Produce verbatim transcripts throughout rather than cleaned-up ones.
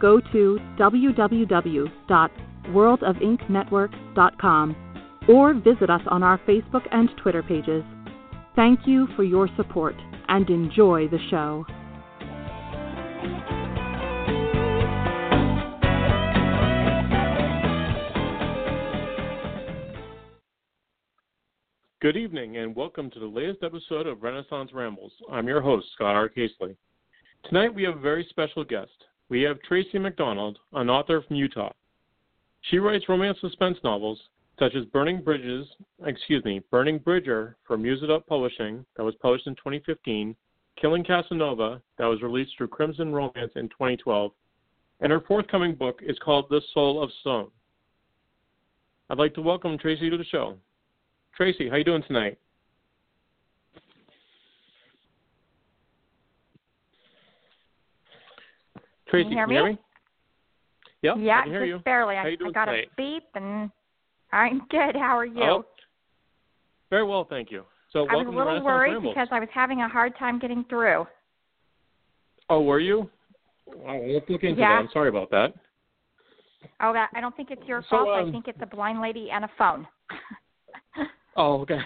go to w w w dot world of ink network dot com or visit us on our Facebook and Twitter pages. Thank you for your support and enjoy the show. Good evening and welcome to the latest episode of Renaissance Rambles. I'm your host, Scott R. Caseley. Tonight we have a very special guest. We have Traci McDonald, an author from Utah. She writes romance suspense novels such as Burning Bridges, excuse me, Burning Bridger for Muse It Up Publishing that was published in twenty fifteen, Killing Casanova that was released through Crimson Romance in twenty twelve, and her forthcoming book is called The Soul of Stone. I'd like to welcome Traci to the show. Traci, how you doing tonight? Traci, can you hear me? You hear me? Yep, yeah, I can hear you. Barely. How you doing I got tonight? A beep, and I'm good. How are you? Oh, very well, thank you. So I was a little worried Rambles. Because I was having a hard time getting through. Oh, were you? I won't look into yeah. that. I'm sorry about that. Oh, I don't think it's your so, fault. Um, I think it's a blind lady and a phone. Oh, okay.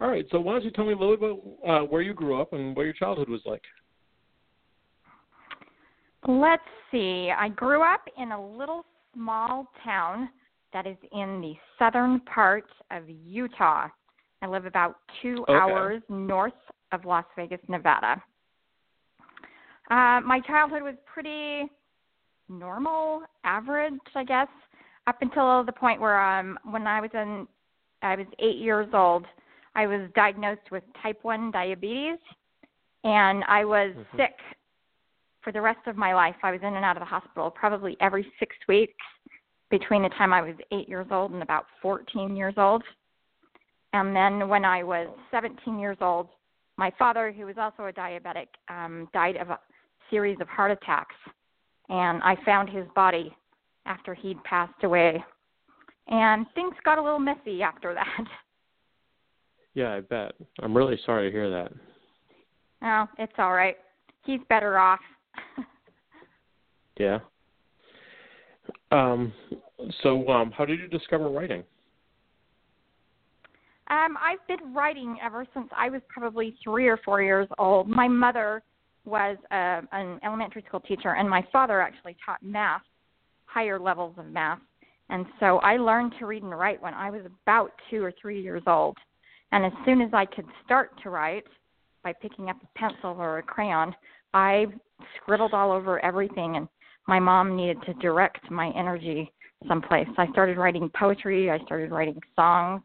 All right. So why don't you tell me a little bit about uh, where you grew up and what your childhood was like? Let's see. I grew up in a little small town that is in the southern part of Utah. I live about two okay. hours north of Las Vegas, Nevada. Uh, my childhood was pretty normal, average, I guess. Up until the point where um, when I was in, I was eight years old, I was diagnosed with type one diabetes, and I was mm-hmm. sick for the rest of my life. I was in and out of the hospital probably every six weeks between the time I was eight years old and about fourteen years old. And then when I was seventeen years old, my father, who was also a diabetic, um, died of a series of heart attacks, and I found his body after he'd passed away. And things got a little messy after that. Yeah, I bet. I'm really sorry to hear that. No, it's all right. He's better off. Yeah. Um, so um, how did you discover writing? Um, I've been writing ever since I was probably three or four years old. My mother was a, an elementary school teacher, and my father actually taught math, higher levels of math. And so I learned to read and write when I was about two or three years old. And as soon as I could start to write by picking up a pencil or a crayon, I scribbled all over everything, and my mom needed to direct my energy someplace. I started writing poetry. I started writing songs.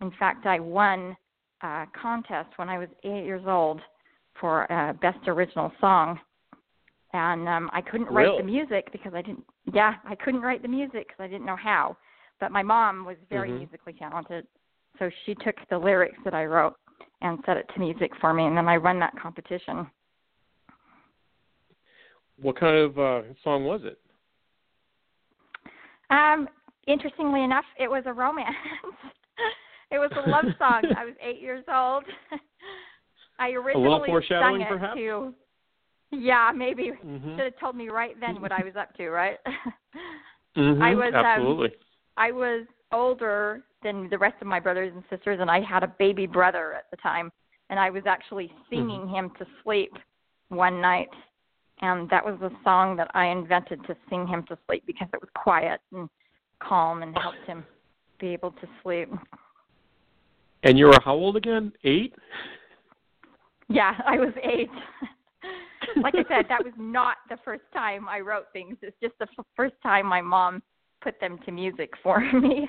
In fact, I won a contest when I was eight years old for uh, Best Original Song. And um, I couldn't write really? the music because I didn't, yeah, I couldn't write the music because I didn't know how. But my mom was very mm-hmm. musically talented, so she took the lyrics that I wrote and set it to music for me, and then I won that competition. What kind of uh, song was it? Um, interestingly enough, it was a romance. It was a love song. I was eight years old. I originally a little foreshadowing, sung it perhaps? to... Yeah, maybe mm-hmm. should have told me right then what I was up to, right? Mm-hmm, I was absolutely. Um, I was older than the rest of my brothers and sisters, and I had a baby brother at the time, and I was actually singing mm-hmm. him to sleep one night, and that was the song that I invented to sing him to sleep because it was quiet, and calm and helped him be able to sleep. And you were how old again? Eight? Yeah, I was eight. Like I said, that was not the first time I wrote things. It's just the f- first time my mom put them to music for me.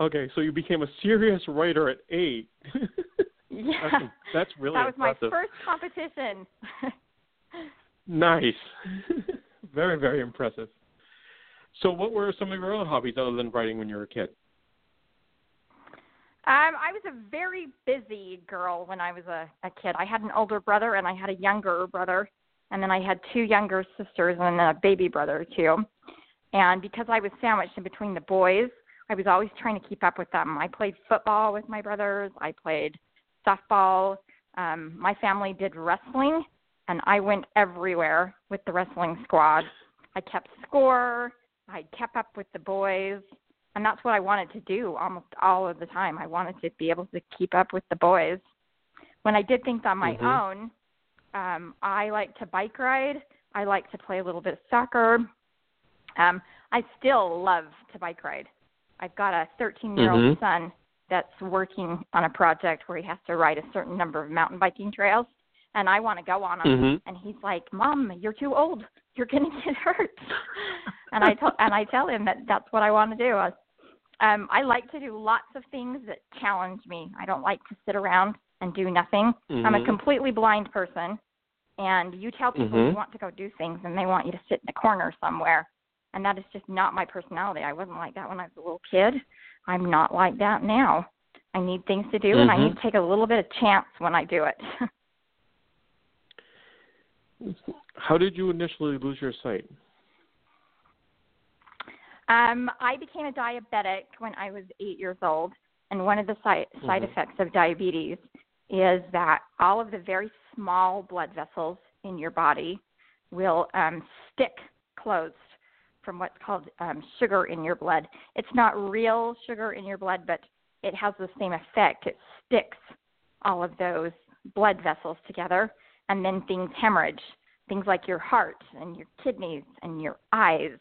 Okay, so you became a serious writer at eight. Yeah. That's, that's really That was impressive. My first competition. Nice. Very, very impressive. So what were some of your own hobbies other than writing when you were a kid? Um, I was a very busy girl when I was a, a kid. I had an older brother and I had a younger brother, and then I had two younger sisters and a baby brother too. And because I was sandwiched in between the boys, I was always trying to keep up with them. I played football with my brothers. I played softball. Um, my family did wrestling, and I went everywhere with the wrestling squad. I kept score. I kept up with the boys, and that's what I wanted to do almost all of the time. I wanted to be able to keep up with the boys. When I did things on my mm-hmm. own, um, I liked to bike ride. I liked to play a little bit of soccer. Um, I still love to bike ride. I've got a thirteen-year-old mm-hmm. son that's working on a project where he has to ride a certain number of mountain biking trails, and I want to go on them. Mm-hmm. And he's like, Mom, you're too old. You're going to get hurt. and I tell and I tell him that that's what I want to do. I, um, I like to do lots of things that challenge me. I don't like to sit around and do nothing. Mm-hmm. I'm a completely blind person, and you tell people mm-hmm. you want to go do things, and they want you to sit in a corner somewhere. And that is just not my personality. I wasn't like that when I was a little kid. I'm not like that now. I need things to do, mm-hmm. and I need to take a little bit of chance when I do it. How did you initially lose your sight? Um, I became a diabetic when I was eight years old, and one of the side, side mm-hmm. effects of diabetes is that all of the very small blood vessels in your body will um, stick closed from what's called um, sugar in your blood. It's not real sugar in your blood, but it has the same effect. It sticks all of those blood vessels together, and then things hemorrhage, things like your heart and your kidneys and your eyes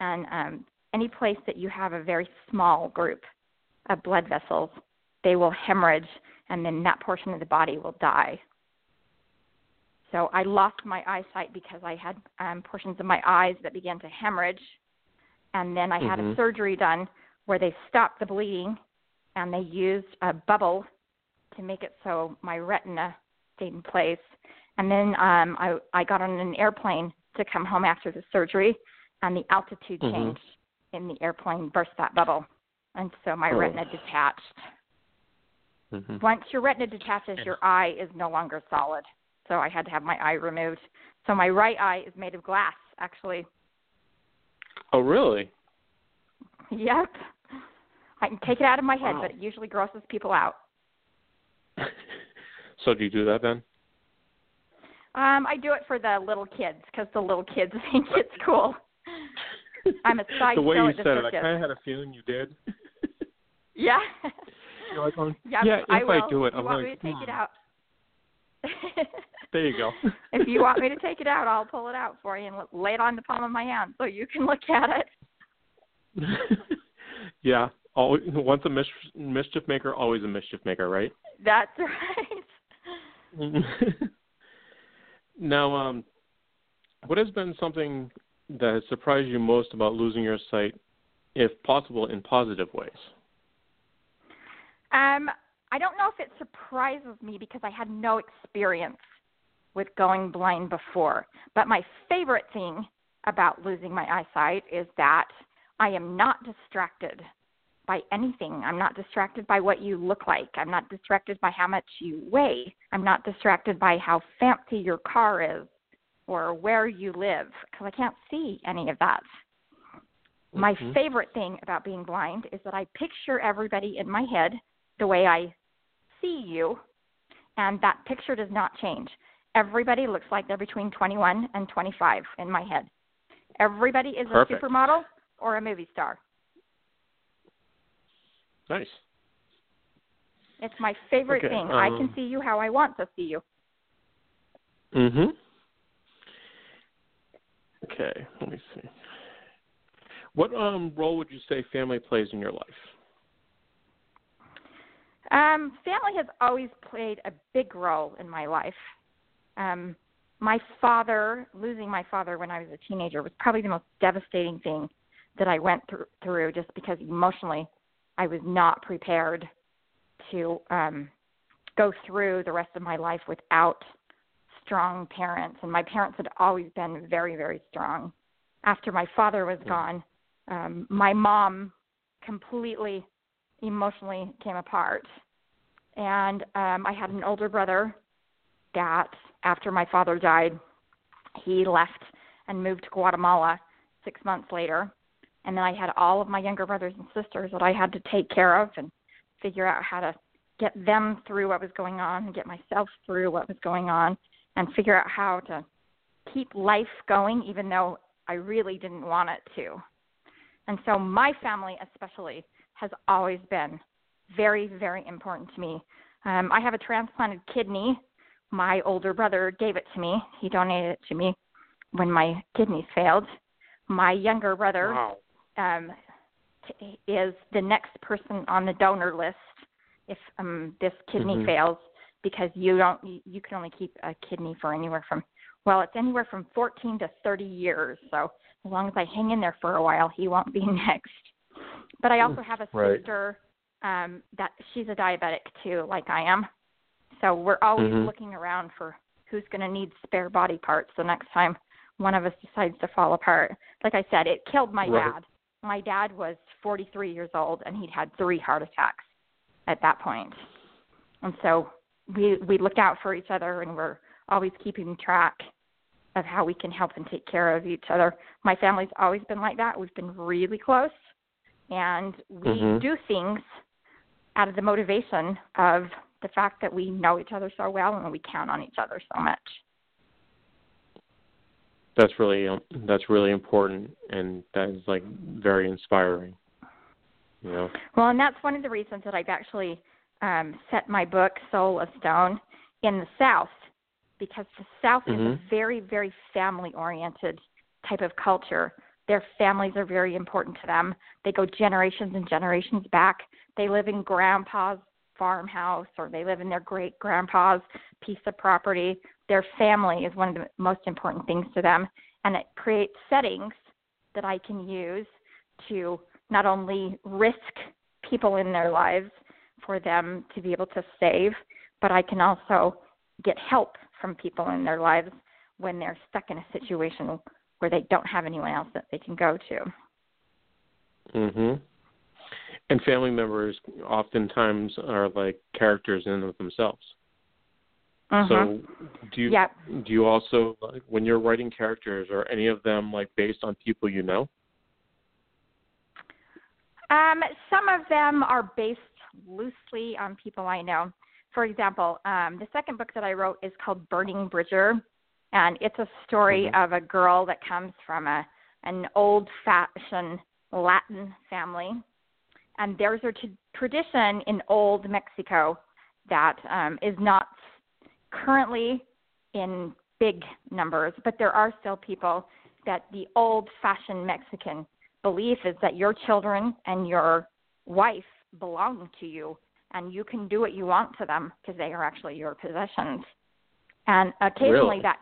and um, any place that you have a very small group of blood vessels, they will hemorrhage, and then that portion of the body will die. So I lost my eyesight because I had um, portions of my eyes that began to hemorrhage, and then I had mm-hmm. a surgery done where they stopped the bleeding, and they used a bubble to make it so my retina stayed in place. And then um, I, I got on an airplane to come home after the surgery, and the altitude mm-hmm. change in the airplane burst that bubble, and so my oh. retina detached. Mm-hmm. Once your retina detaches, your eye is no longer solid. So I had to have my eye removed. So my right eye is made of glass, actually. Oh, really? Yep. I can take it out of my head, wow. but it usually grosses people out. So do you do that then? Um, I do it for the little kids because the little kids think it's cool. I'm a sideshow. The way you said it, I kind of had a feeling you did. Yeah. You're like, um, yep, yeah, if I, will. I do it, I'm you want like, me to take hmm. it out? There you go. If you want me to take it out, I'll pull it out for you and lay it on the palm of my hand so you can look at it. Yeah. Always, once a mis- mischief maker, always a mischief maker, right? That's right. Now, um, what has been something that has surprised you most about losing your sight, if possible, in positive ways? Um. I don't know if it surprises me because I had no experience with going blind before, but my favorite thing about losing my eyesight is that I am not distracted by anything. I'm not distracted by what you look like. I'm not distracted by how much you weigh. I'm not distracted by how fancy your car is or where you live because I can't see any of that. Mm-hmm. My favorite thing about being blind is that I picture everybody in my head the way I see you, and that picture does not change. Everybody looks like they're between twenty-one and twenty-five in my head. Everybody is Perfect. A supermodel or a movie star. Nice. It's my favorite okay, thing. Um, I can see you how I want to see you. Mm-hmm. Okay, let me see. What um, role would you say family plays in your life? Um, family has always played a big role in my life. Um, my father, losing my father when I was a teenager was probably the most devastating thing that I went through, through just because emotionally I was not prepared to um, go through the rest of my life without strong parents. And my parents had always been very, very strong. After my father was gone, um, my mom completely emotionally came apart. And um, I had an older brother that after my father died, he left and moved to Guatemala six months later. And then I had all of my younger brothers and sisters that I had to take care of and figure out how to get them through what was going on and get myself through what was going on and figure out how to keep life going, even though I really didn't want it to. And so my family especially has always been very, very important to me. Um, I have a transplanted kidney. My older brother gave it to me. He donated it to me when my kidneys failed. My younger brother wow. um, t- is the next person on the donor list if um, this kidney mm-hmm. fails, because you don't you can only keep a kidney for anywhere from, well, it's anywhere from fourteen to thirty years. So as long as I hang in there for a while, he won't be next. But I also have a right. sister um, that she's a diabetic too, like I am. So we're always mm-hmm. looking around for who's going to need spare body parts the next time one of us decides to fall apart. Like I said, it killed my right. dad. My dad was forty-three years old, and he'd had three heart attacks at that point. And so we we look out for each other, and we're always keeping track of how we can help and take care of each other. My family's always been like that. We've been really close, and we mm-hmm. do things out of the motivation of the fact that we know each other so well and we count on each other so much. That's really um, that's really important, and that is like very inspiring. You know? Well, and that's one of the reasons that I've actually um, set my book Soul of Stone in the South, because the South mm-hmm. is a very, very family-oriented type of culture. Their families are very important to them. They go generations and generations back. They live in grandpa's farmhouse, or they live in their great-grandpa's piece of property. Their family is one of the most important things to them, and it creates settings that I can use to not only risk people in their lives for them to be able to save, but I can also get help from people in their lives when they're stuck in a situation where they don't have anyone else that they can go to. Mm-hmm. And family members oftentimes are like characters in and of themselves. Uh-huh. So do you, yep. do you also, like, when you're writing characters, are any of them like based on people you know? Um, some of them are based loosely on people I know. For example, um, the second book that I wrote is called Burning Bridger, and it's a story mm-hmm. of a girl that comes from a an old-fashioned Latin family. And there's a t- tradition in old Mexico that um, is not currently in big numbers, but there are still people that the old-fashioned Mexican belief is that your children and your wife belong to you, and you can do what you want to them because they are actually your possessions. And occasionally really? That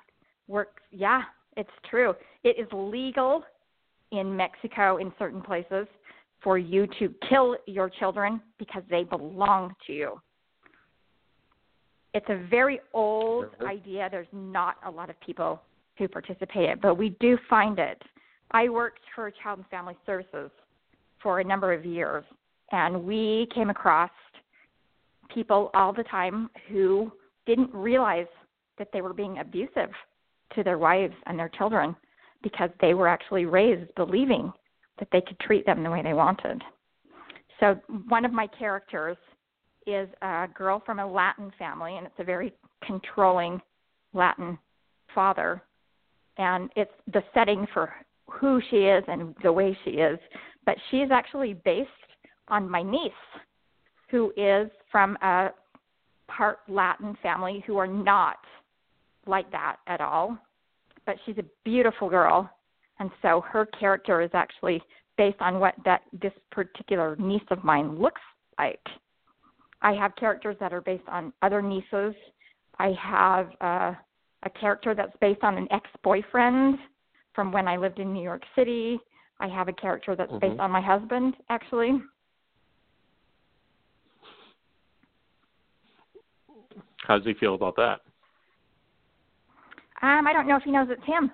works. Yeah, it's true. It is legal in Mexico in certain places for you to kill your children because they belong to you. It's a very old idea. There's not a lot of people who participate in it, but we do find it. I worked for Child and Family Services for a number of years, and we came across people all the time who didn't realize that they were being abusive to their wives and their children because they were actually raised believing that they could treat them the way they wanted. So one of my characters is a girl from a Latin family, and it's a very controlling Latin father. And it's the setting for who she is and the way she is. But she is actually based on my niece, who is from a part Latin family who are not like that at all. But she's a beautiful girl. And so her character is actually based on what that this particular niece of mine looks like. I have characters that are based on other nieces. I have uh, a character that's based on an ex-boyfriend from when I lived in New York City. I have a character that's mm-hmm. based on my husband, actually. How does he feel about that? Um, I don't know if he knows it's him.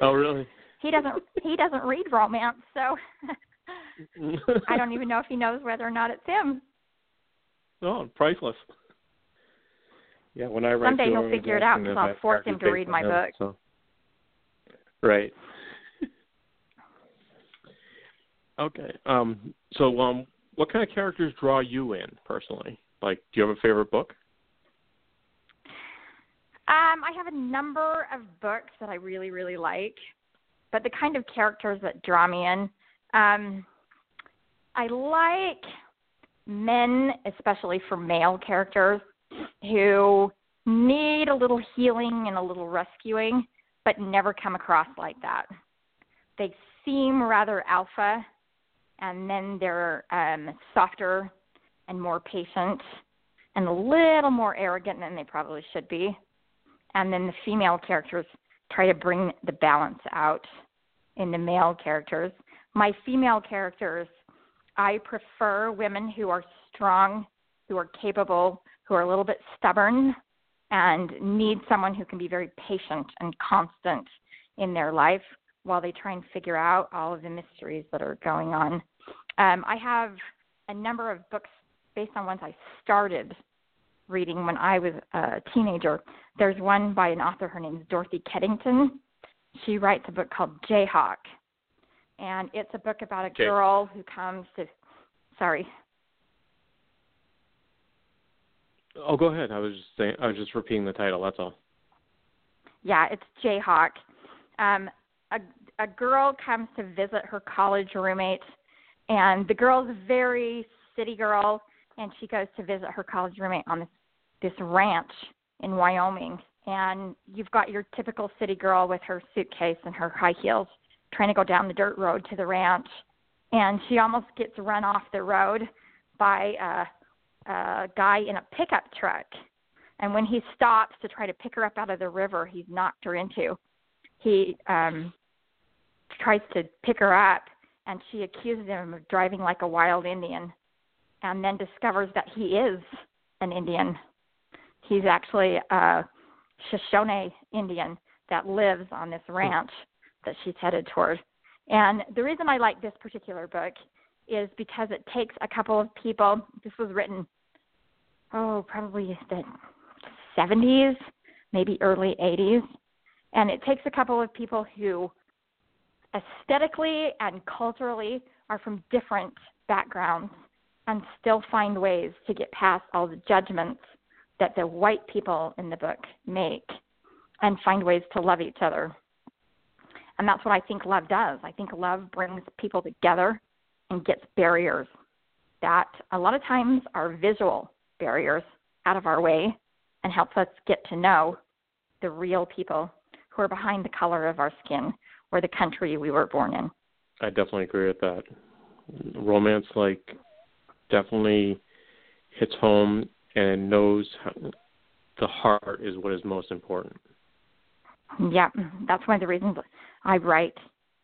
Oh, really? He doesn't. He doesn't read romance, so I don't even know if he knows whether or not it's him. Oh, priceless. Yeah, when I write someday he'll figure it out because I'll force him to read my him, book. So. Right. Okay. Um, so, um, what kind of characters draw you in personally? Like, do you have a favorite book? Um, I have a number of books that I really, really like, but the kind of characters that draw me in, um, I like men, especially for male characters, who need a little healing and a little rescuing, but never come across like that. They seem rather alpha, and then they're um, softer and more patient and a little more arrogant than they probably should be. And then the female characters try to bring the balance out in the male characters. My female characters, I prefer women who are strong, who are capable, who are a little bit stubborn, and need someone who can be very patient and constant in their life while they try and figure out all of the mysteries that are going on. Um, I have a number of books based on ones I started reading when I was a teenager. There's one by an author, her name is Dorothy Keddington. She writes a book called Jayhawk, and it's a book about a okay. girl who comes to, sorry. Oh, go ahead. I was just saying, I was just repeating the title, that's all. Yeah, it's Jayhawk. Um, a, a girl comes to visit her college roommate, and the girl's a very city girl, and she goes to visit her college roommate on this, this ranch in Wyoming. And you've got your typical city girl with her suitcase and her high heels trying to go down the dirt road to the ranch. And she almost gets run off the road by a a guy in a pickup truck. And when he stops to try to pick her up out of the river, he's knocked her into. He um, tries to pick her up, and she accuses him of driving like a wild Indian, and then discovers that he is an Indian. He's actually a Shoshone Indian that lives on this ranch that she's headed toward. And the reason I like this particular book is because it takes a couple of people. This was written, oh, probably the seventies, maybe early eighties. And it takes a couple of people who aesthetically and culturally are from different backgrounds and still find ways to get past all the judgments that the white people in the book make and find ways to love each other. And that's what I think love does. I think love brings people together and gets barriers that a lot of times are visual barriers out of our way and helps us get to know the real people who are behind the color of our skin or the country we were born in. I definitely agree with that. Romance, like, definitely hits home and knows how the heart is what is most important. Yeah, that's one of the reasons I write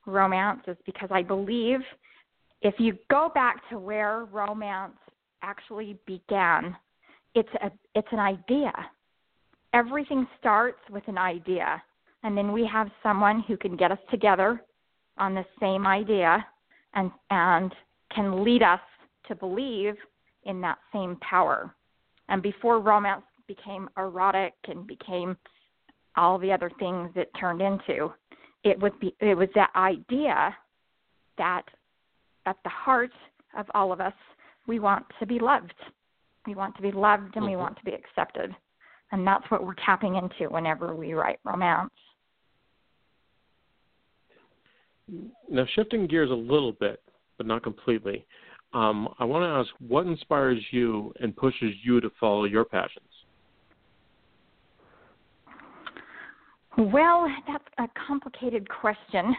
romance, is because I believe if you go back to where romance actually began, it's a it's an idea. Everything starts with an idea, and then we have someone who can get us together on the same idea and and can lead us to believe in that same power. And before romance became erotic and became all the other things it turned into, it would be it was that idea that at the heart of all of us, we want to be loved. We want to be loved, and mm-hmm. we want to be accepted. And that's what we're tapping into whenever we write romance. Now, shifting gears a little bit, but not completely, Um, I want to ask, what inspires you and pushes you to follow your passions? Well, that's a complicated question.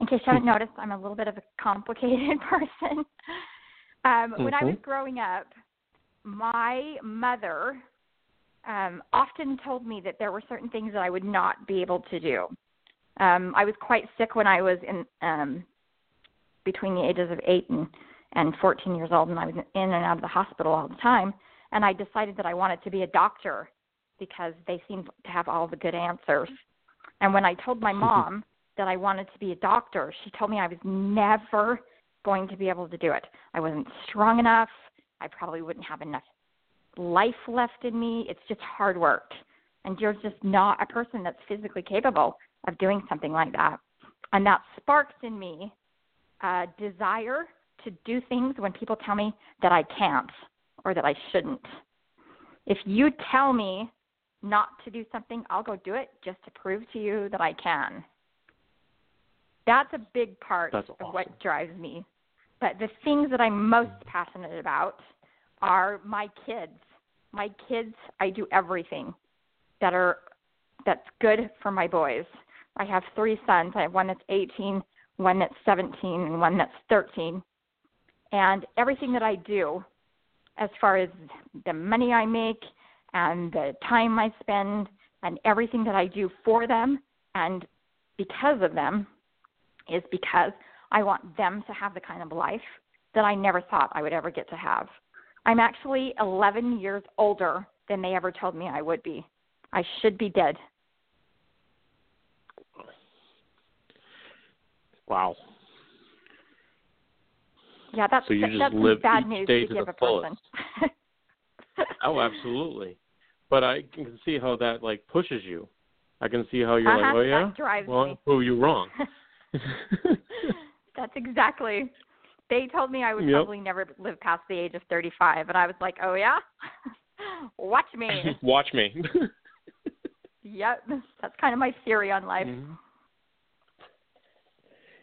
In case you haven't noticed, I'm a little bit of a complicated person. Um, mm-hmm. When I was growing up, my mother um, often told me that there were certain things that I would not be able to do. Um, I was quite sick when I was in um, between the ages of eight and, and fourteen years old, and I was in and out of the hospital all the time. And I decided that I wanted to be a doctor because they seemed to have all the good answers. And when I told my mom that I wanted to be a doctor, she told me I was never going to be able to do it. I wasn't strong enough. I probably wouldn't have enough life left in me. It's just hard work. And you're just not a person that's physically capable of doing something like that. And that sparks in me a desire to do things when people tell me that I can't or that I shouldn't. If you tell me not to do something, I'll go do it just to prove to you that I can. That's a big part That's awesome. Of what drives me. But the things that I'm most passionate about are my kids. My kids, I do everything that are that's good for my boys. I have three sons. I have one that's eighteen, one that's seventeen, and one that's thirteen. And everything that I do, as far as the money I make and the time I spend and everything that I do for them and because of them, is because I want them to have the kind of life that I never thought I would ever get to have. I'm actually eleven years older than they ever told me I would be. I should be dead. Wow. Yeah, that's, so you that, just that's live bad news to give a person. Oh, absolutely. But I can see how that, like, pushes you. I can see how you're uh-huh, like, oh, yeah? That drives well, me. Well, you're wrong. That's exactly. They told me I would yep. probably never live past the age of thirty-five, and I was like, "Oh yeah, watch me." Watch me. Yep, that's kind of my theory on life. Mm-hmm.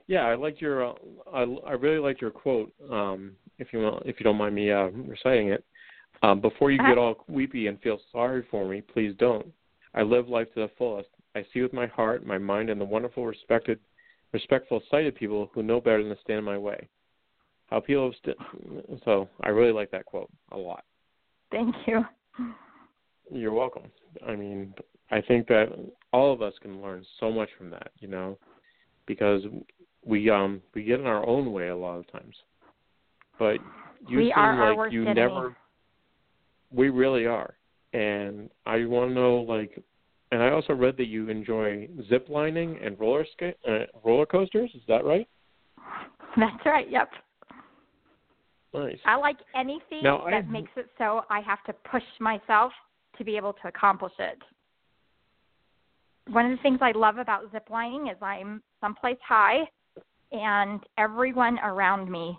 Yeah, I liked your. Uh, I I really liked your quote. Um, if you want, if you don't mind me uh, reciting it, um, before you uh-huh. get all weepy and feel sorry for me, please don't. I live life to the fullest. I see with my heart, my mind, and the wonderful respected. Respectful sighted people who know better than to stand in my way. How people st- so I really like that quote a lot. Thank you. You're welcome. I mean, I think that all of us can learn so much from that, you know, because we um we get in our own way a lot of times. But you we seem are like our worst you enemy. Never. We really are, and I want to know like. And I also read that you enjoy zip lining and roller skate, uh, roller coasters. Is that right? That's right. Yep. Nice. I like anything now, that I... makes it so I have to push myself to be able to accomplish it. One of the things I love about zip lining is I'm someplace high, and everyone around me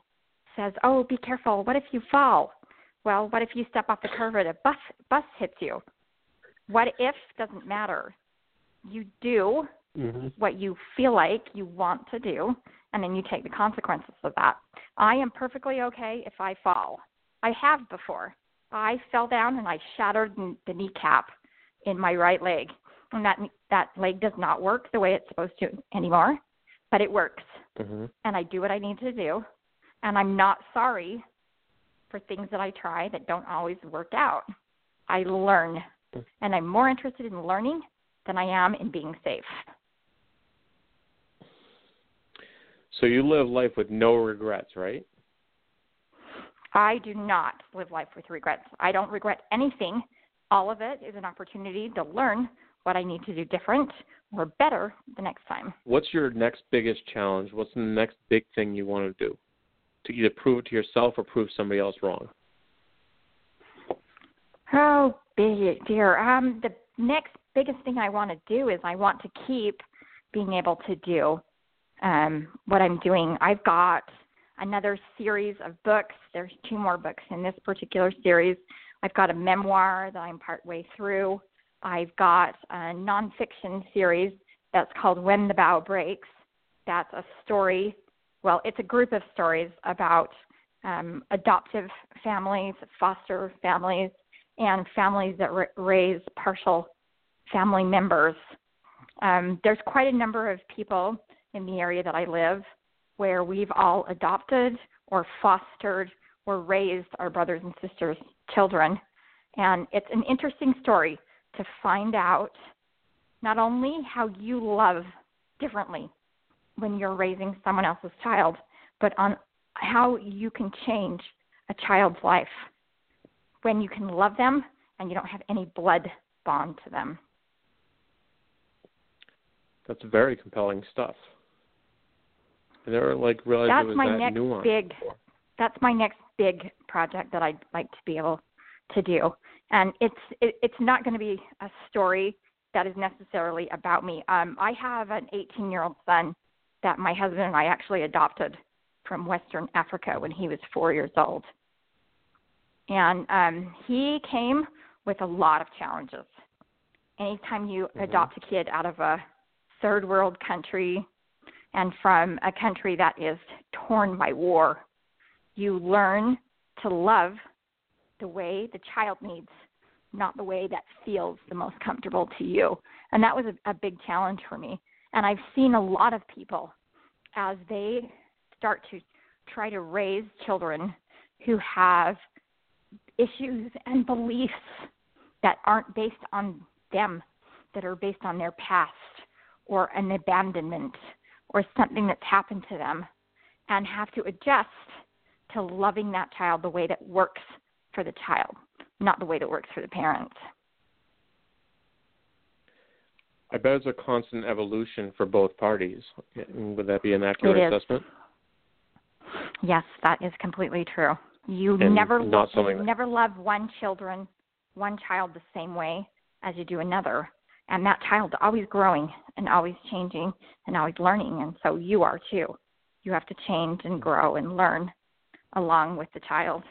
says, "Oh, be careful! What if you fall? Well, what if you step off the curve and a bus bus hits you?" What if doesn't matter. You do mm-hmm. what you feel like you want to do, and then you take the consequences of that. I am perfectly okay if I fall. I have before. I fell down and I shattered the kneecap in my right leg, and that that leg does not work the way it's supposed to anymore, but it works, mm-hmm. and I do what I need to do, and I'm not sorry for things that I try that don't always work out. I learn. And I'm more interested in learning than I am in being safe. So you live life with no regrets, right? I do not live life with regrets. I don't regret anything. All of it is an opportunity to learn what I need to do different or better the next time. What's your next biggest challenge? What's the next big thing you want to do to either prove it to yourself or prove somebody else wrong? Oh, dear. Um, the next biggest thing I want to do is I want to keep being able to do um, what I'm doing. I've got another series of books. There's two more books in this particular series. I've got a memoir that I'm partway through. I've got a nonfiction series that's called When the Bough Breaks. That's a story. Well, it's a group of stories about um, adoptive families, foster families, and families that r- raise partial family members. Um, there's quite a number of people in the area that I live where we've all adopted or fostered or raised our brothers and sisters' children. And it's an interesting story to find out not only how you love differently when you're raising someone else's child, but on how you can change a child's life when you can love them and you don't have any blood bond to them. That's very compelling stuff. I never like realized that's it was my that next nuanced big. Before. That's my next big project that I'd like to be able to do, and it's it, it's not going to be a story that is necessarily about me. Um, I have an eighteen-year-old son that my husband and I actually adopted from Western Africa when he was four years old, and um, he came with a lot of challenges. Anytime you mm-hmm. adopt a kid out of a third world country and from a country that is torn by war, you learn to love the way the child needs, not the way that feels the most comfortable to you. And that was a, a big challenge for me. And I've seen a lot of people as they start to try to raise children who have issues and beliefs that aren't based on them, that are based on their past or an abandonment or something that's happened to them, and have to adjust to loving that child the way that works for the child, not the way that works for the parents. I bet it's a constant evolution for both parties. Would that be an accurate assessment? Yes, that is completely true. You never love, you never love one children, one child the same way as you do another. And that child's always growing and always changing and always learning. And so you are too. You have to change and grow and learn along with the child.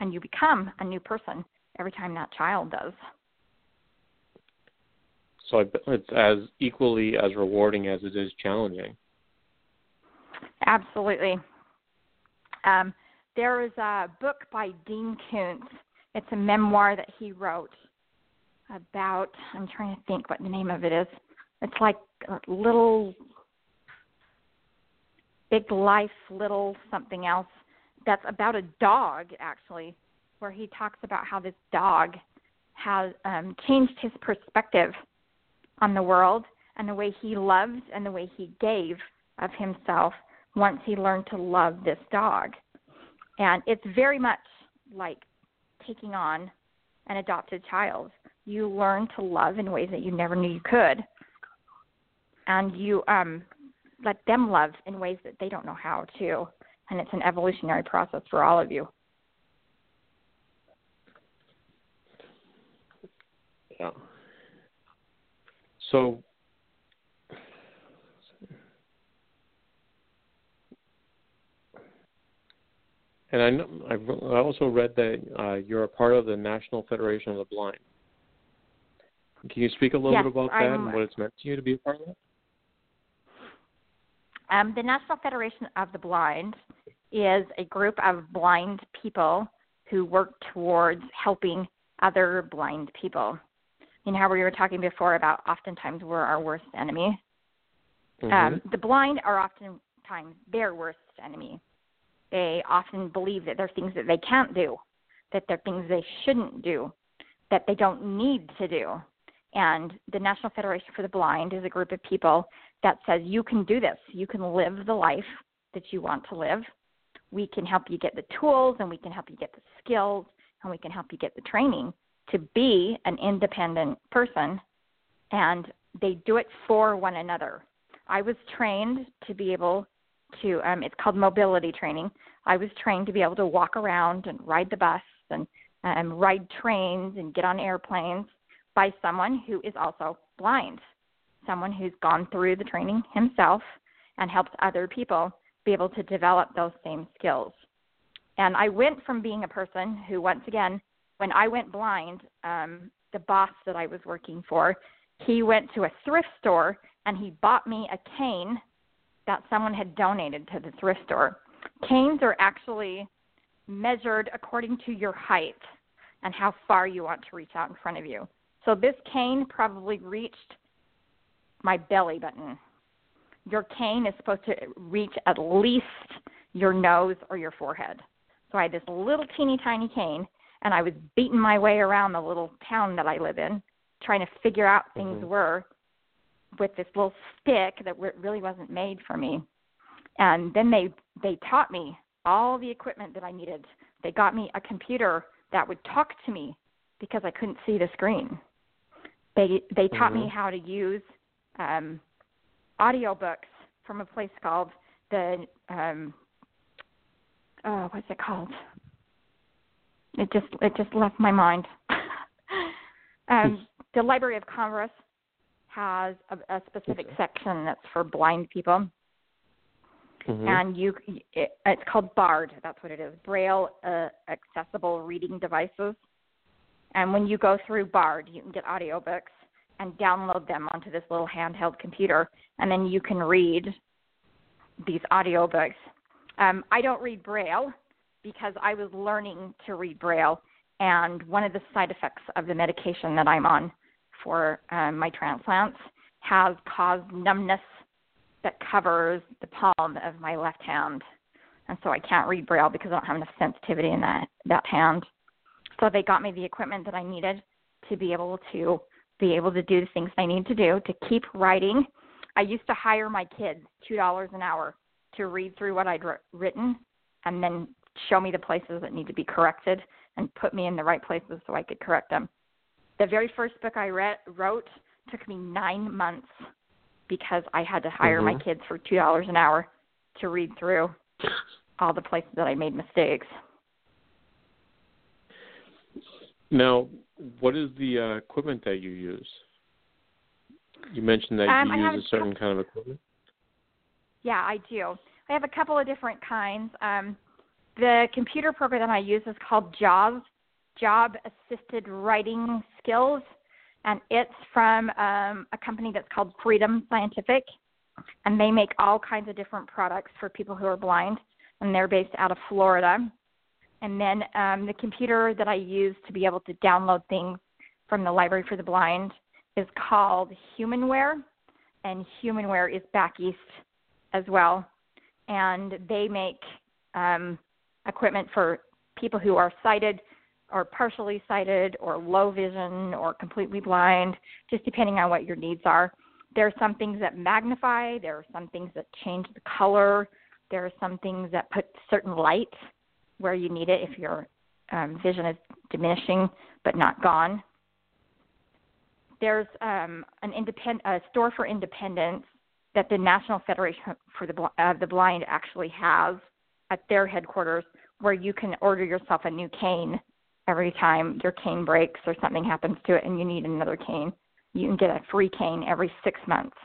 And you become a new person every time that child does. So it's as equally as rewarding as it is challenging. Absolutely. Um, there is a book by Dean Koontz. It's a memoir that he wrote about, I'm trying to think what the name of it is. It's like Little Big Life, Little Something Else. That's about a dog, actually, where he talks about how this dog has um, changed his perspective on the world and the way he loved and the way he gave of himself once he learned to love this dog. And it's very much like taking on an adopted child. You learn to love in ways that you never knew you could, and you um, let them love in ways that they don't know how to. And it's an evolutionary process for all of you. Yeah. So and I know, I've, I also read that uh, you're a part of the National Federation of the Blind. Can you speak a little yes, bit about I'm, that and what it's meant to you to be a part of that? Um, the National Federation of the Blind is a group of blind people who work towards helping other blind people. You know how we were talking before about oftentimes we're our worst enemy? Mm-hmm. Um, the blind are oftentimes their worst enemy. They often believe that there are things that they can't do, that there are things they shouldn't do, that they don't need to do. And the National Federation for the Blind is a group of people that says you can do this. You can live the life that you want to live. We can help you get the tools, and we can help you get the skills, and we can help you get the training to be an independent person. And they do it for one another. I was trained to be able to, um, it's called mobility training. I was trained to be able to walk around and ride the bus and um, ride trains and get on airplanes by someone who is also blind, someone who's gone through the training himself and helps other people be able to develop those same skills. And I went from being a person who, once again, when I went blind, um, the boss that I was working for, he went to a thrift store and he bought me a cane that someone had donated to the thrift store. Canes are actually measured according to your height and how far you want to reach out in front of you. So this cane probably reached my belly button. your cane is supposed to reach at least your nose or your forehead. So I had this little teeny tiny cane, and I was beating my way around the little town that I live in, trying to figure out things mm-hmm. were with this little stick that really wasn't made for me. And then they, they taught me all the equipment that I needed. They got me a computer that would talk to me because I couldn't see the screen. They they taught mm-hmm. me how to use um, audiobooks from a place called the um, oh, what's it called? It just it just left my mind. um, the Library of Congress has a, a specific okay. section that's for blind people, mm-hmm. and you it, it's called Bard. That's what it is. Braille uh, accessible reading devices. And when you go through Bard, you can get audiobooks and download them onto this little handheld computer, and then you can read these audiobooks. Um, I don't read Braille because I was learning to read Braille, and one of the side effects of the medication that I'm on for um, my transplants has caused numbness that covers the palm of my left hand, and so I can't read Braille because I don't have enough sensitivity in that, that hand. So they got me the equipment that I needed to be able to be able to do the things I need to do to keep writing. I used to hire my kids two dollars an hour to read through what I'd written and then show me the places that need to be corrected and put me in the right places so I could correct them. The very first book I read, wrote took me nine months because I had to hire mm-hmm. my kids for two dollars an hour to read through all the places that I made mistakes. Now, what is the uh, equipment that you use? You mentioned that um, you use a certain couple, kind of equipment. Yeah, I do. I have a couple of different kinds. Um, the computer program that I use is called JAWS, Job Assisted Writing Skills, and it's from um, a company that's called Freedom Scientific, and they make all kinds of different products for people who are blind, and they're based out of Florida. And then um, the computer that I use to be able to download things from the Library for the Blind is called Humanware, and Humanware is back east as well. And they make um, equipment for people who are sighted or partially sighted or low vision or completely blind, just depending on what your needs are. There are some things that magnify. There are some things that change the color. There are some things that put certain light where you need it if your um, vision is diminishing but not gone. There's um, an independ- a store for independence that the National Federation for the, Bl- uh, the Blind actually has at their headquarters, where you can order yourself a new cane every time your cane breaks or something happens to it and you need another cane. You can get a free cane every six months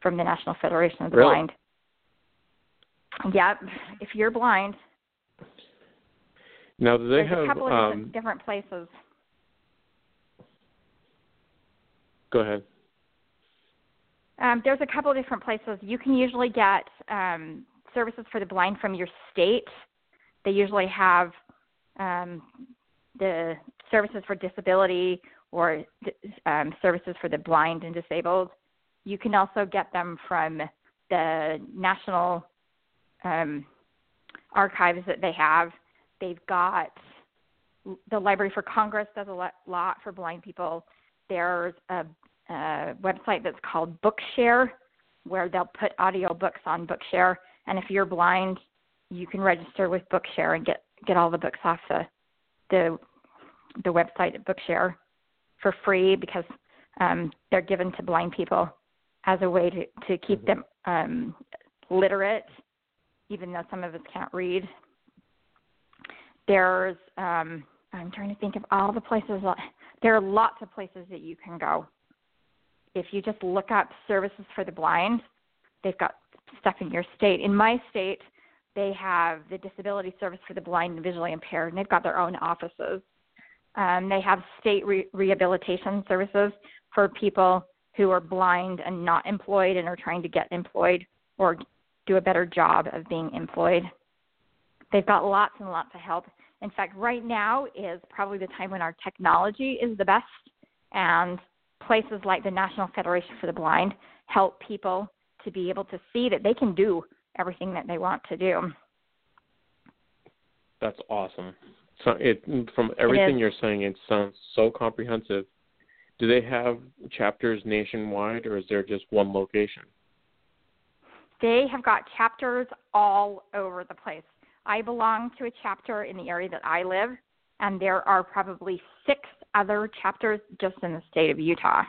from the National Federation of the really? Blind. Yep, if you're blind. Now, do they There's have a couple of um, different places. Go ahead. Um, there's a couple of different places. You can usually get um, services for the blind from your state. They usually have um, the services for disability or um, services for the blind and disabled. You can also get them from the national um, archives that they have. They've got the Library for Congress does a lot for blind people. There's a, a website that's called Bookshare, where they'll put audiobooks on Bookshare. And if you're blind, you can register with Bookshare and get, get all the books off the, the the website at Bookshare for free because um, they're given to blind people as a way to, to keep mm-hmm. them um, literate, even though some of us can't read. There's, um, I'm trying to think of all the places. There are lots of places that you can go. If you just look up services for the blind, they've got stuff in your state. In my state, they have the Disability Service for the Blind and Visually Impaired, and they've got their own offices. Um, they have state re- rehabilitation services for people who are blind and not employed and are trying to get employed or do a better job of being employed. They've got lots and lots of help. In fact, right now is probably the time when our technology is the best, and places like the National Federation for the Blind help people to be able to see that they can do everything that they want to do. That's awesome. So it, from everything it you're saying, it sounds so comprehensive. Do they have chapters nationwide, or is there just one location? They have got chapters all over the place. I belong to a chapter in the area that I live, and there are probably six other chapters just in the state of Utah.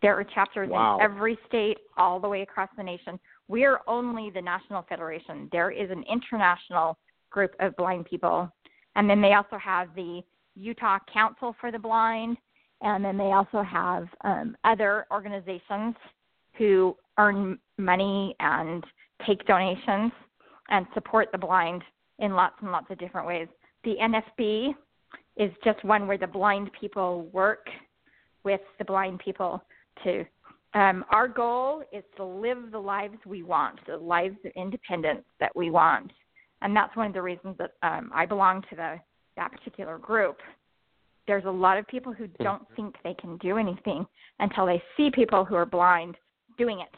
There are chapters wow. in every state all the way across the nation. We are only the National Federation. There is an international group of blind people. And then they also have the Utah Council for the Blind, and then they also have um, other organizations who earn money and take donations and support the blind in lots and lots of different ways. The N F B is just one where the blind people work with the blind people too. Um, our goal is to live the lives we want, the lives of independence that we want. And that's one of the reasons that um, I belong to the, that particular group. There's a lot of people who don't think they can do anything until they see people who are blind doing it.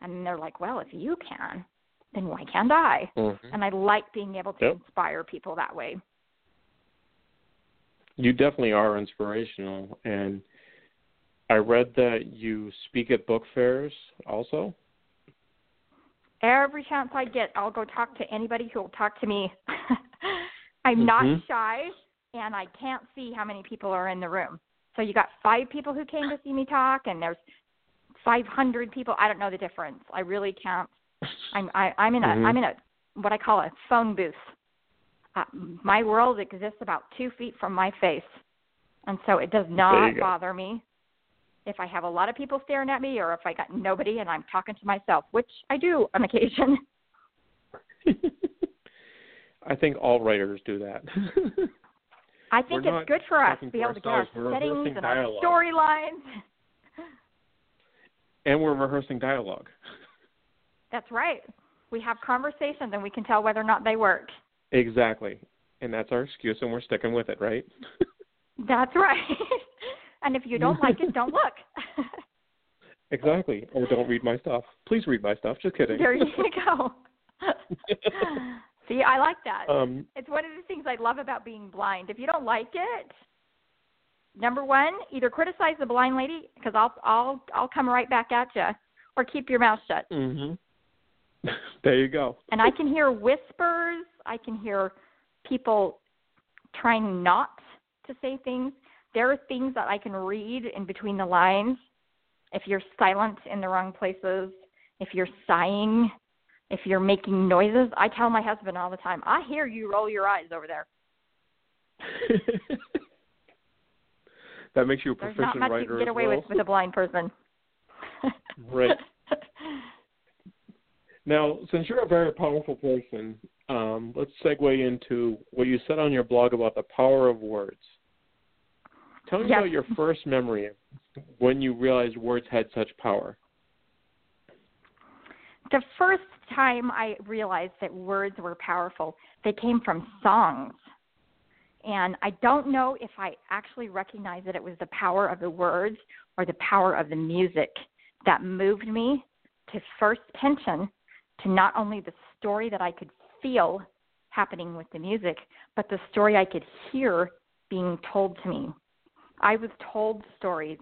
And they're like, well, if you can, then why can't I? Mm-hmm. And I like being able to yep. inspire people that way. You definitely are inspirational. And I read that you speak at book fairs also. Every chance I get, I'll go talk to anybody who will talk to me. I'm mm-hmm. not shy, and I can't see how many people are in the room. So you got five people who came to see me talk, and there's five hundred people. I don't know the difference. I really can't. I'm I, I'm in a mm-hmm. I'm in a what I call a phone booth. Uh, my world exists about two feet from my face, and so it does not bother me if I have a lot of people staring at me or if I got nobody and I'm talking to myself, which I do on occasion. I think all writers do that. I think We're it's good for us to be able to get our settings and our storylines. And we're rehearsing dialogue. That's right. We have conversations, and we can tell whether or not they work. Exactly. And that's our excuse, and we're sticking with it, right? That's right. And if you don't like it, don't look. Exactly. Or don't read my stuff. Please read my stuff. Just kidding. There you go. See, I like that. Um, it's one of the things I love about being blind. If you don't like it, number one, either criticize the blind lady, because I'll, I'll, I'll come right back at you, or keep your mouth shut. Mm-hmm. There you go. And I can hear whispers. I can hear people trying not to say things. There are things that I can read in between the lines. If you're silent in the wrong places, if you're sighing, if you're making noises, I tell my husband all the time, I hear you roll your eyes over there. That makes you a proficient writer as well. There's not much you can get away well. with with a blind person. Right. Now, since you're a very powerful person, um, let's segue into what you said on your blog about the power of words. Tell me yep. about your first memory when you realized words had such power. The first time I realized that words were powerful, they came from songs. And I don't know if I actually recognized that it was the power of the words or the power of the music that moved me to first attention to not only the story that I could feel happening with the music, but the story I could hear being told to me. I was told stories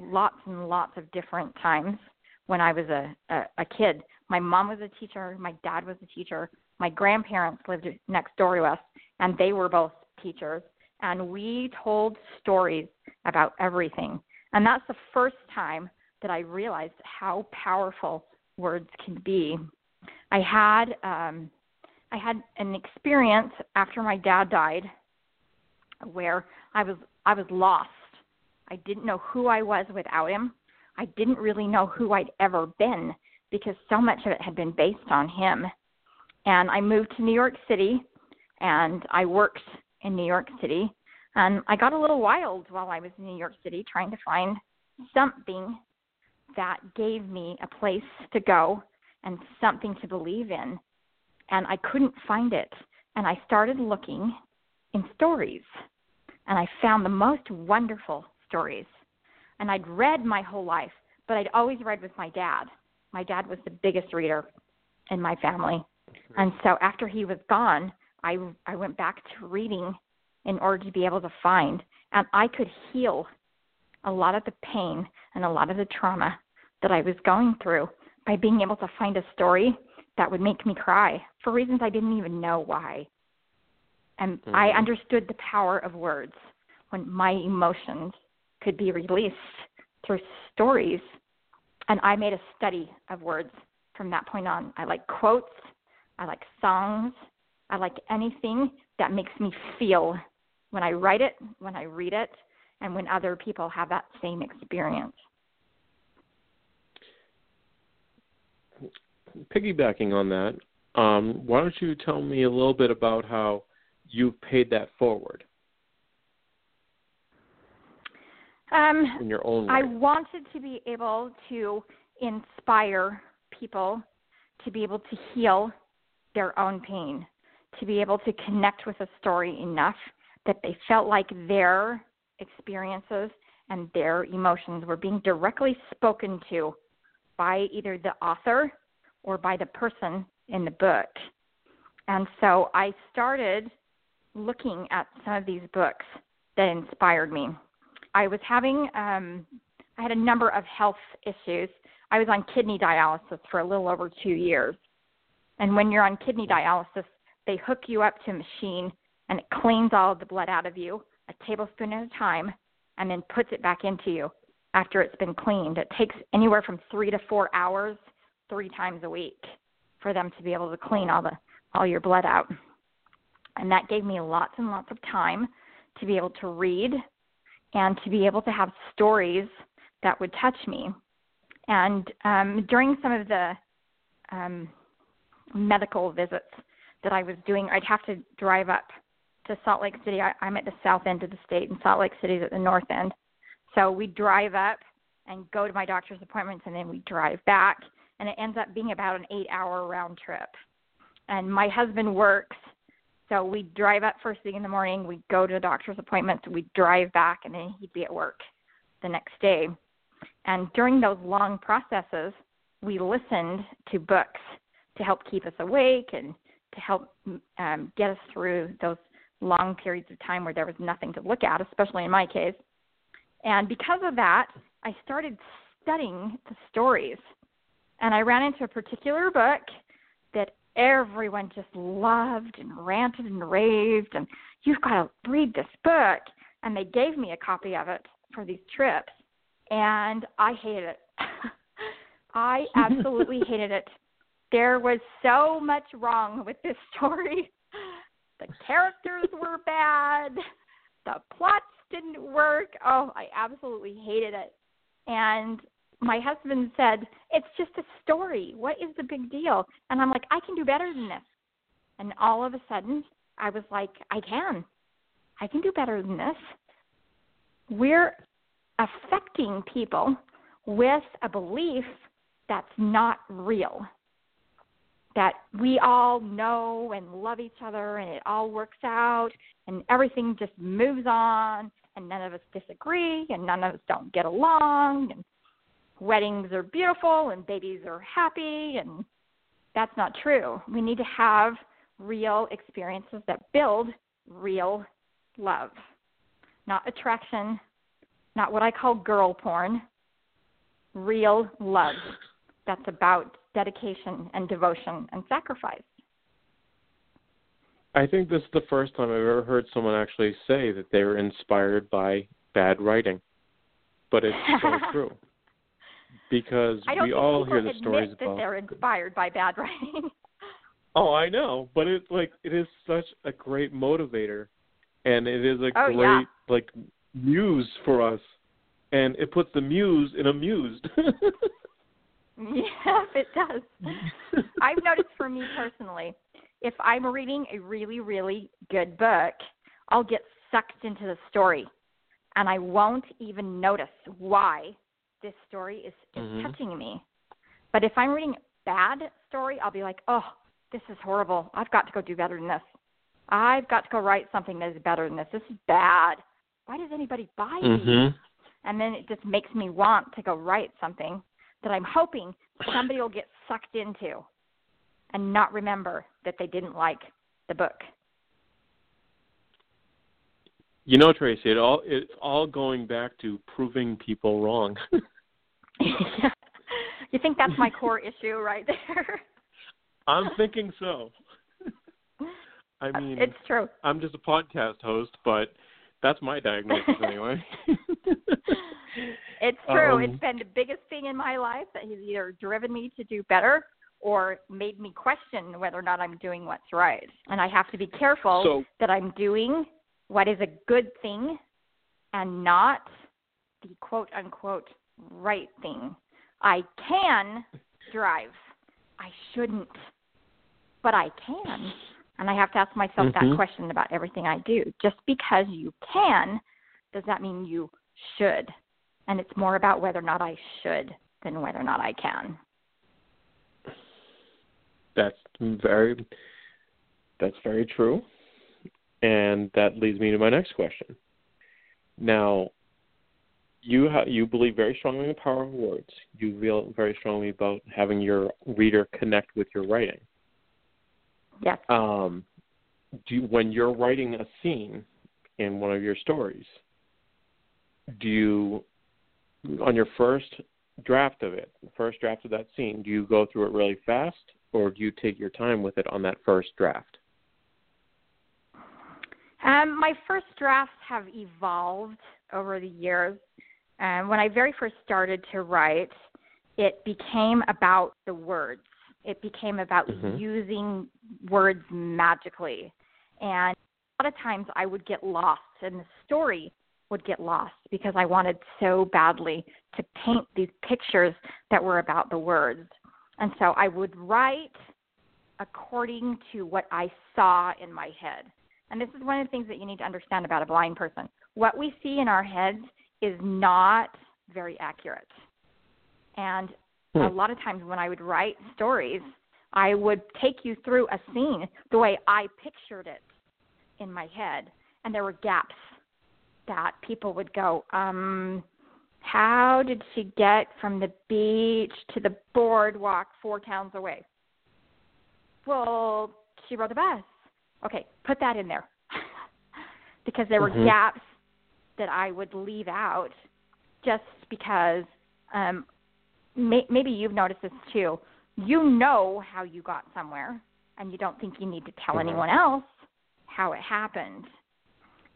lots and lots of different times when I was a, a, a kid. My mom was a teacher. My dad was a teacher. My grandparents lived next door to us, and they were both teachers. And we told stories about everything. And that's the first time that I realized how powerful words can be. I had um, I had an experience after my dad died where I was I was lost. I didn't know who I was without him. I didn't really know who I'd ever been because so much of it had been based on him. And I moved to New York City, and I worked in New York City. And I got a little wild while I was in New York City trying to find something that gave me a place to go and something to believe in. And I couldn't find it. And I started looking in stories. And I found the most wonderful stories. And I'd read my whole life, but I'd always read with my dad. my dad was the biggest reader in my family. And so after he was gone, I, I went back to reading in order to be able to find. And I could heal a lot of the pain and a lot of the trauma that I was going through by being able to find a story that would make me cry for reasons I didn't even know why. And mm-hmm. I understood the power of words when my emotions could be released through stories. And I made a study of words from that point on. I like quotes. I like songs. I like anything that makes me feel when I write it, when I read it, and when other people have that same experience. Piggybacking on that, um, why don't you tell me a little bit about how you paid that forward um, in your own way? I wanted to be able to inspire people to be able to heal their own pain, to be able to connect with a story enough that they felt like their experiences and their emotions were being directly spoken to by either the author or by the person in the book. And so I started looking at some of these books that inspired me. I was having, um, I had a number of health issues. I was on kidney dialysis for a little over two years. And when you're on kidney dialysis, they hook you up to a machine and it cleans all of the blood out of you a tablespoon at a time and then puts it back into you after it's been cleaned. It takes anywhere from three to four hours, three times a week for them to be able to clean all the all your blood out. And that gave me lots and lots of time to be able to read and to be able to have stories that would touch me. And um, during some of the um, medical visits that I was doing, I'd have to drive up to Salt Lake City. I, I'm at the south end of the state, and Salt Lake City is at the north end. So we drive up and go to my doctor's appointments, and then we drive back, and it ends up being about an eight-hour round trip. And my husband works, so we drive up first thing in the morning, we go to the doctor's appointments, we drive back, and then he'd be at work the next day. And during those long processes, we listened to books to help keep us awake and to help um, get us through those long periods of time where there was nothing to look at, especially in my case. And because of that, I started studying the stories. And I ran into a particular book that everyone just loved and ranted and raved, and you've got to read this book. And they gave me a copy of it for these trips, and I hated it. I absolutely hated it. There was so much wrong with this story. The characters were bad. The plots didn't work. Oh, I absolutely hated it. And my husband said, it's just a story. What is the big deal? And I'm like, I can do better than this. And all of a sudden, I was like, I can. I can do better than this. We're affecting people with a belief that's not real, that we all know and love each other and it all works out and everything just moves on and none of us disagree and none of us don't get along and weddings are beautiful and babies are happy, and that's not true. We need to have real experiences that build real love, not attraction, not what I call girl porn, real love that's about dedication and devotion and sacrifice. I think this is the first time I've ever heard someone actually say that they were inspired by bad writing, but it's so true. Because we all hear the stories about... I don't think people admit that they're inspired by bad writing. Oh, I know, but it's like it is such a great motivator, and it is a oh, great yeah. like muse for us, and it puts the muse in amused. Yeah, it does. I've noticed for me personally, if I'm reading a really, really good book, I'll get sucked into the story, and I won't even notice why this story is mm-hmm. touching me. But if I'm reading a bad story, I'll be like, oh, this is horrible. I've got to go do better than this. I've got to go write something that is better than this. This is bad. Why does anybody buy mm-hmm. these? And then it just makes me want to go write something that I'm hoping somebody will get sucked into and not remember that they didn't like the book. You know, Traci, it all, it's all going back to proving people wrong. You think that's my core issue right there? I'm thinking so. I mean, it's true. I'm just a podcast host, but that's my diagnosis anyway. It's true. Um, it's been the biggest thing in my life that has either driven me to do better or made me question whether or not I'm doing what's right. And I have to be careful so, that I'm doing what is a good thing and not the quote-unquote right thing. I can drive. I shouldn't, but I can. And I have to ask myself mm-hmm. that question about everything I do. Just because you can, does that mean you should? And it's more about whether or not I should than whether or not I can. That's very, that's very true. And that leads me to my next question. Now, you ha- you believe very strongly in the power of words. You feel very strongly about having your reader connect with your writing. Yes. Um, do you, when you're writing a scene in one of your stories, do you, on your first draft of it, the first draft of that scene, do you go through it really fast, or do you take your time with it on that first draft? Um, my first drafts have evolved over the years. Um, when I very first started to write, it became about the words. It became about mm-hmm. using words magically. And a lot of times I would get lost, and the story would get lost because I wanted so badly to paint these pictures that were about the words. And so I would write according to what I saw in my head. And this is one of the things that you need to understand about a blind person. What we see in our heads is not very accurate. And a lot of times when I would write stories, I would take you through a scene the way I pictured it in my head. And there were gaps that people would go, um, how did she get from the beach to the boardwalk four towns away? Well, she rode the bus. Okay, put that in there. Because there were mm-hmm. gaps that I would leave out just because um, – maybe you've noticed this too. You know how you got somewhere, and you don't think you need to tell mm-hmm. anyone else how it happened.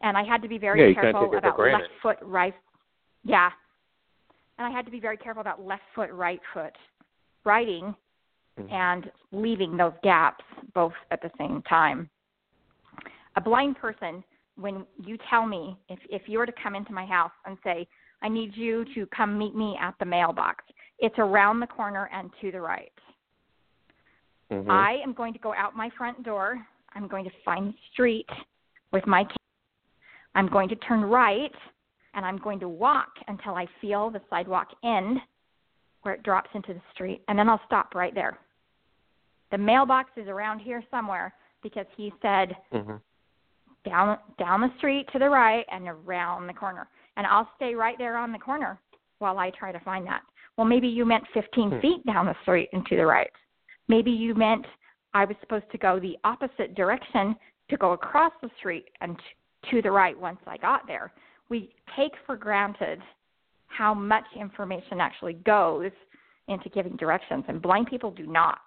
And I had to be very yeah, careful about left foot, right. Yeah. And I had to be very careful about left foot, right foot writing mm-hmm. and leaving those gaps both at the same time. A blind person, when you tell me, if, if you were to come into my house and say, I need you to come meet me at the mailbox. It's around the corner and to the right. Mm-hmm. I am going to go out my front door. I'm going to find the street with my cane. I'm going to turn right, and I'm going to walk until I feel the sidewalk end where it drops into the street, and then I'll stop right there. The mailbox is around here somewhere because he said mm-hmm. down, down the street to the right and around the corner, and I'll stay right there on the corner while I try to find that. Well, maybe you meant fifteen hmm. feet down the street and to the right. Maybe you meant I was supposed to go the opposite direction to go across the street and to the right once I got there. We take for granted how much information actually goes into giving directions, and blind people do not.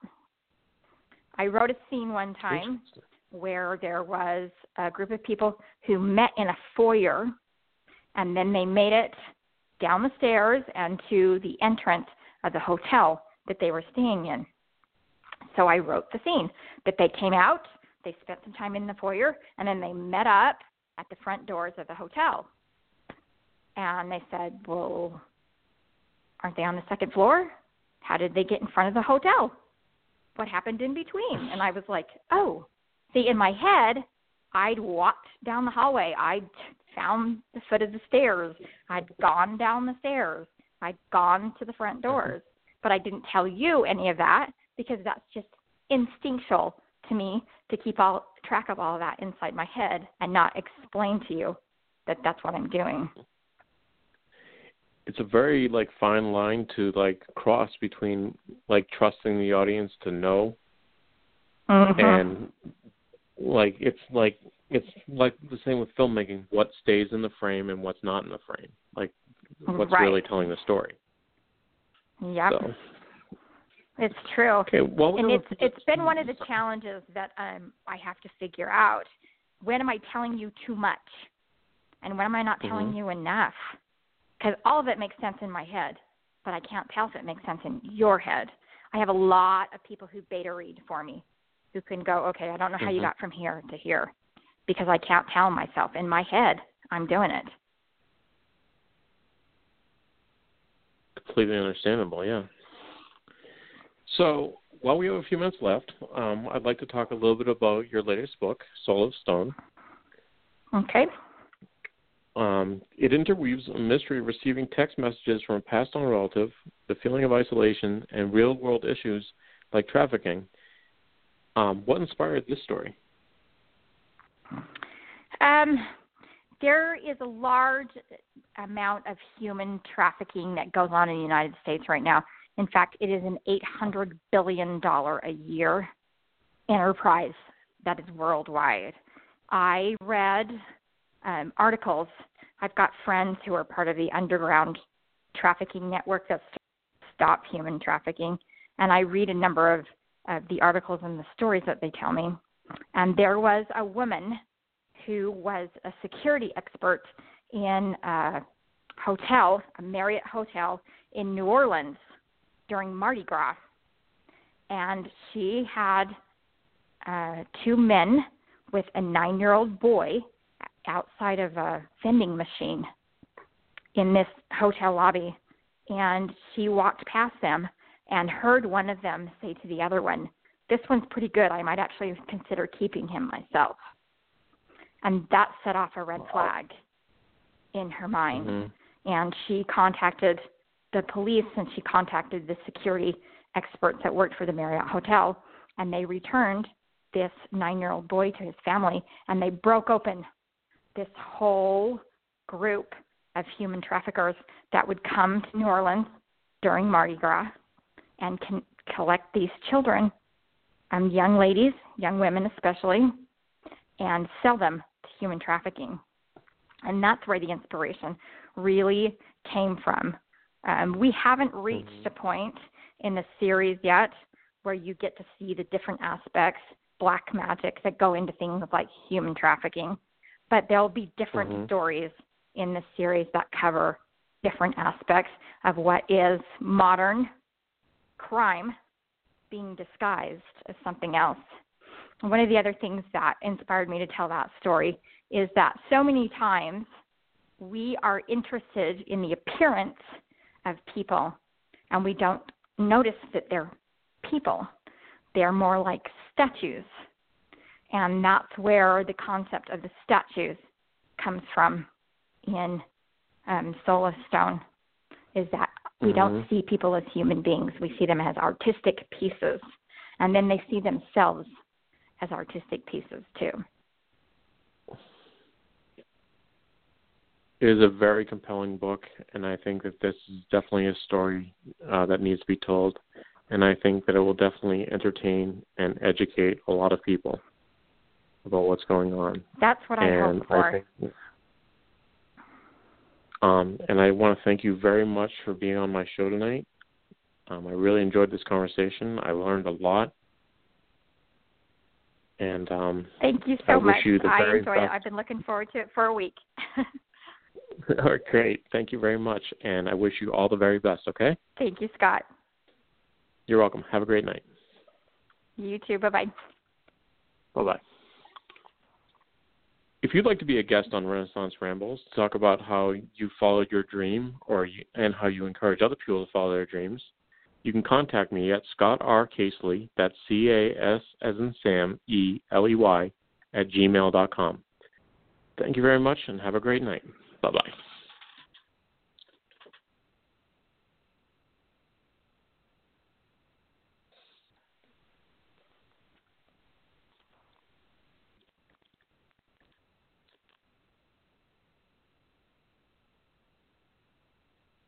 I wrote a scene one time where there was a group of people who met in a foyer, and then they made it down the stairs and to the entrance of the hotel that they were staying in. So I wrote the scene that they came out, they spent some time in the foyer, and then they met up at the front doors of the hotel. And they said, well, aren't they on the second floor? How did they get in front of the hotel? What happened in between? And I was like, oh, see, in my head, I'd walked down the hallway. I'd found the foot of the stairs. I'd gone down the stairs. I'd gone to the front doors. But I didn't tell you any of that because that's just instinctual to me to keep all track of all of that inside my head and not explain to you that that's what I'm doing. it's a very like fine line to like cross between like trusting the audience to know uh-huh. and like it's like it's like the same with filmmaking, what stays in the frame and what's not in the frame, like what's right. really telling the story. Yep. So. It's true. Okay, well, and it's it's been one of the challenges that um, I have to figure out. When am I telling you too much? And when am I not telling mm-hmm. you enough? Because all of it makes sense in my head, but I can't tell if it makes sense in your head. I have a lot of people who beta read for me who can go, okay, I don't know how mm-hmm. you got from here to here because I can't tell myself. In my head, I'm doing it. Completely understandable, yeah. So while we have a few minutes left, um, I'd like to talk a little bit about your latest book, Soul of Stone. Okay. Um, it interweaves a mystery of receiving text messages from a passed-on relative, the feeling of isolation, and real-world issues like trafficking. Um, what inspired this story? Um, there is a large amount of human trafficking that goes on in the United States right now. In fact, it is an eight hundred billion dollars a year enterprise that is worldwide. I read um, articles. I've got friends who are part of the underground trafficking network that stops human trafficking, and I read a number of uh, the articles and the stories that they tell me. And there was a woman who was a security expert in a hotel, a Marriott hotel in New Orleans, during Mardi Gras, and she had uh, two men with a nine-year-old boy outside of a vending machine in this hotel lobby, and she walked past them and heard one of them say to the other one, "This one's pretty good. I might actually consider keeping him myself." And that set off a red flag in her mind, mm-hmm. and she contacted the police, and she contacted the security experts that worked for the Marriott Hotel, and they returned this nine-year-old boy to his family, and they broke open this whole group of human traffickers that would come to New Orleans during Mardi Gras and can collect these children, um, young ladies, young women especially, and sell them to human trafficking. And that's where the inspiration really came from. Um, we haven't reached mm-hmm. a point in the series yet where you get to see the different aspects, black magic, that go into things like human trafficking. But there'll be different mm-hmm. stories in the series that cover different aspects of what is modern crime being disguised as something else. And one of the other things that inspired me to tell that story is that so many times we are interested in the appearance of people, and we don't notice that they're people. They're more like statues, and that's where the concept of the statues comes from in um, Soul of Stone, is that we mm-hmm. don't see people as human beings. We see them as artistic pieces, and then they see themselves as artistic pieces too. It is a very compelling book, and I think that this is definitely a story uh, that needs to be told, and I think that it will definitely entertain and educate a lot of people about what's going on. That's what I hope for. I think, um, and I want to thank you very much for being on my show tonight. Um, I really enjoyed this conversation. I learned a lot. And um, thank you so I much. Wish you the I enjoyed best. It. I've been looking forward to it for a week. All right, great. Thank you very much, and I wish you all the very best, okay? Thank you, Scott. You're welcome. Have a great night. You too. Bye-bye. Bye-bye. If you'd like to be a guest on Renaissance Rambles to talk about how you followed your dream or you, and how you encourage other people to follow their dreams, you can contact me at Scott R. Caseley, that's C A S as in Sam, E L E Y, at gmail dot com. Thank you very much, and have a great night. Bye-bye.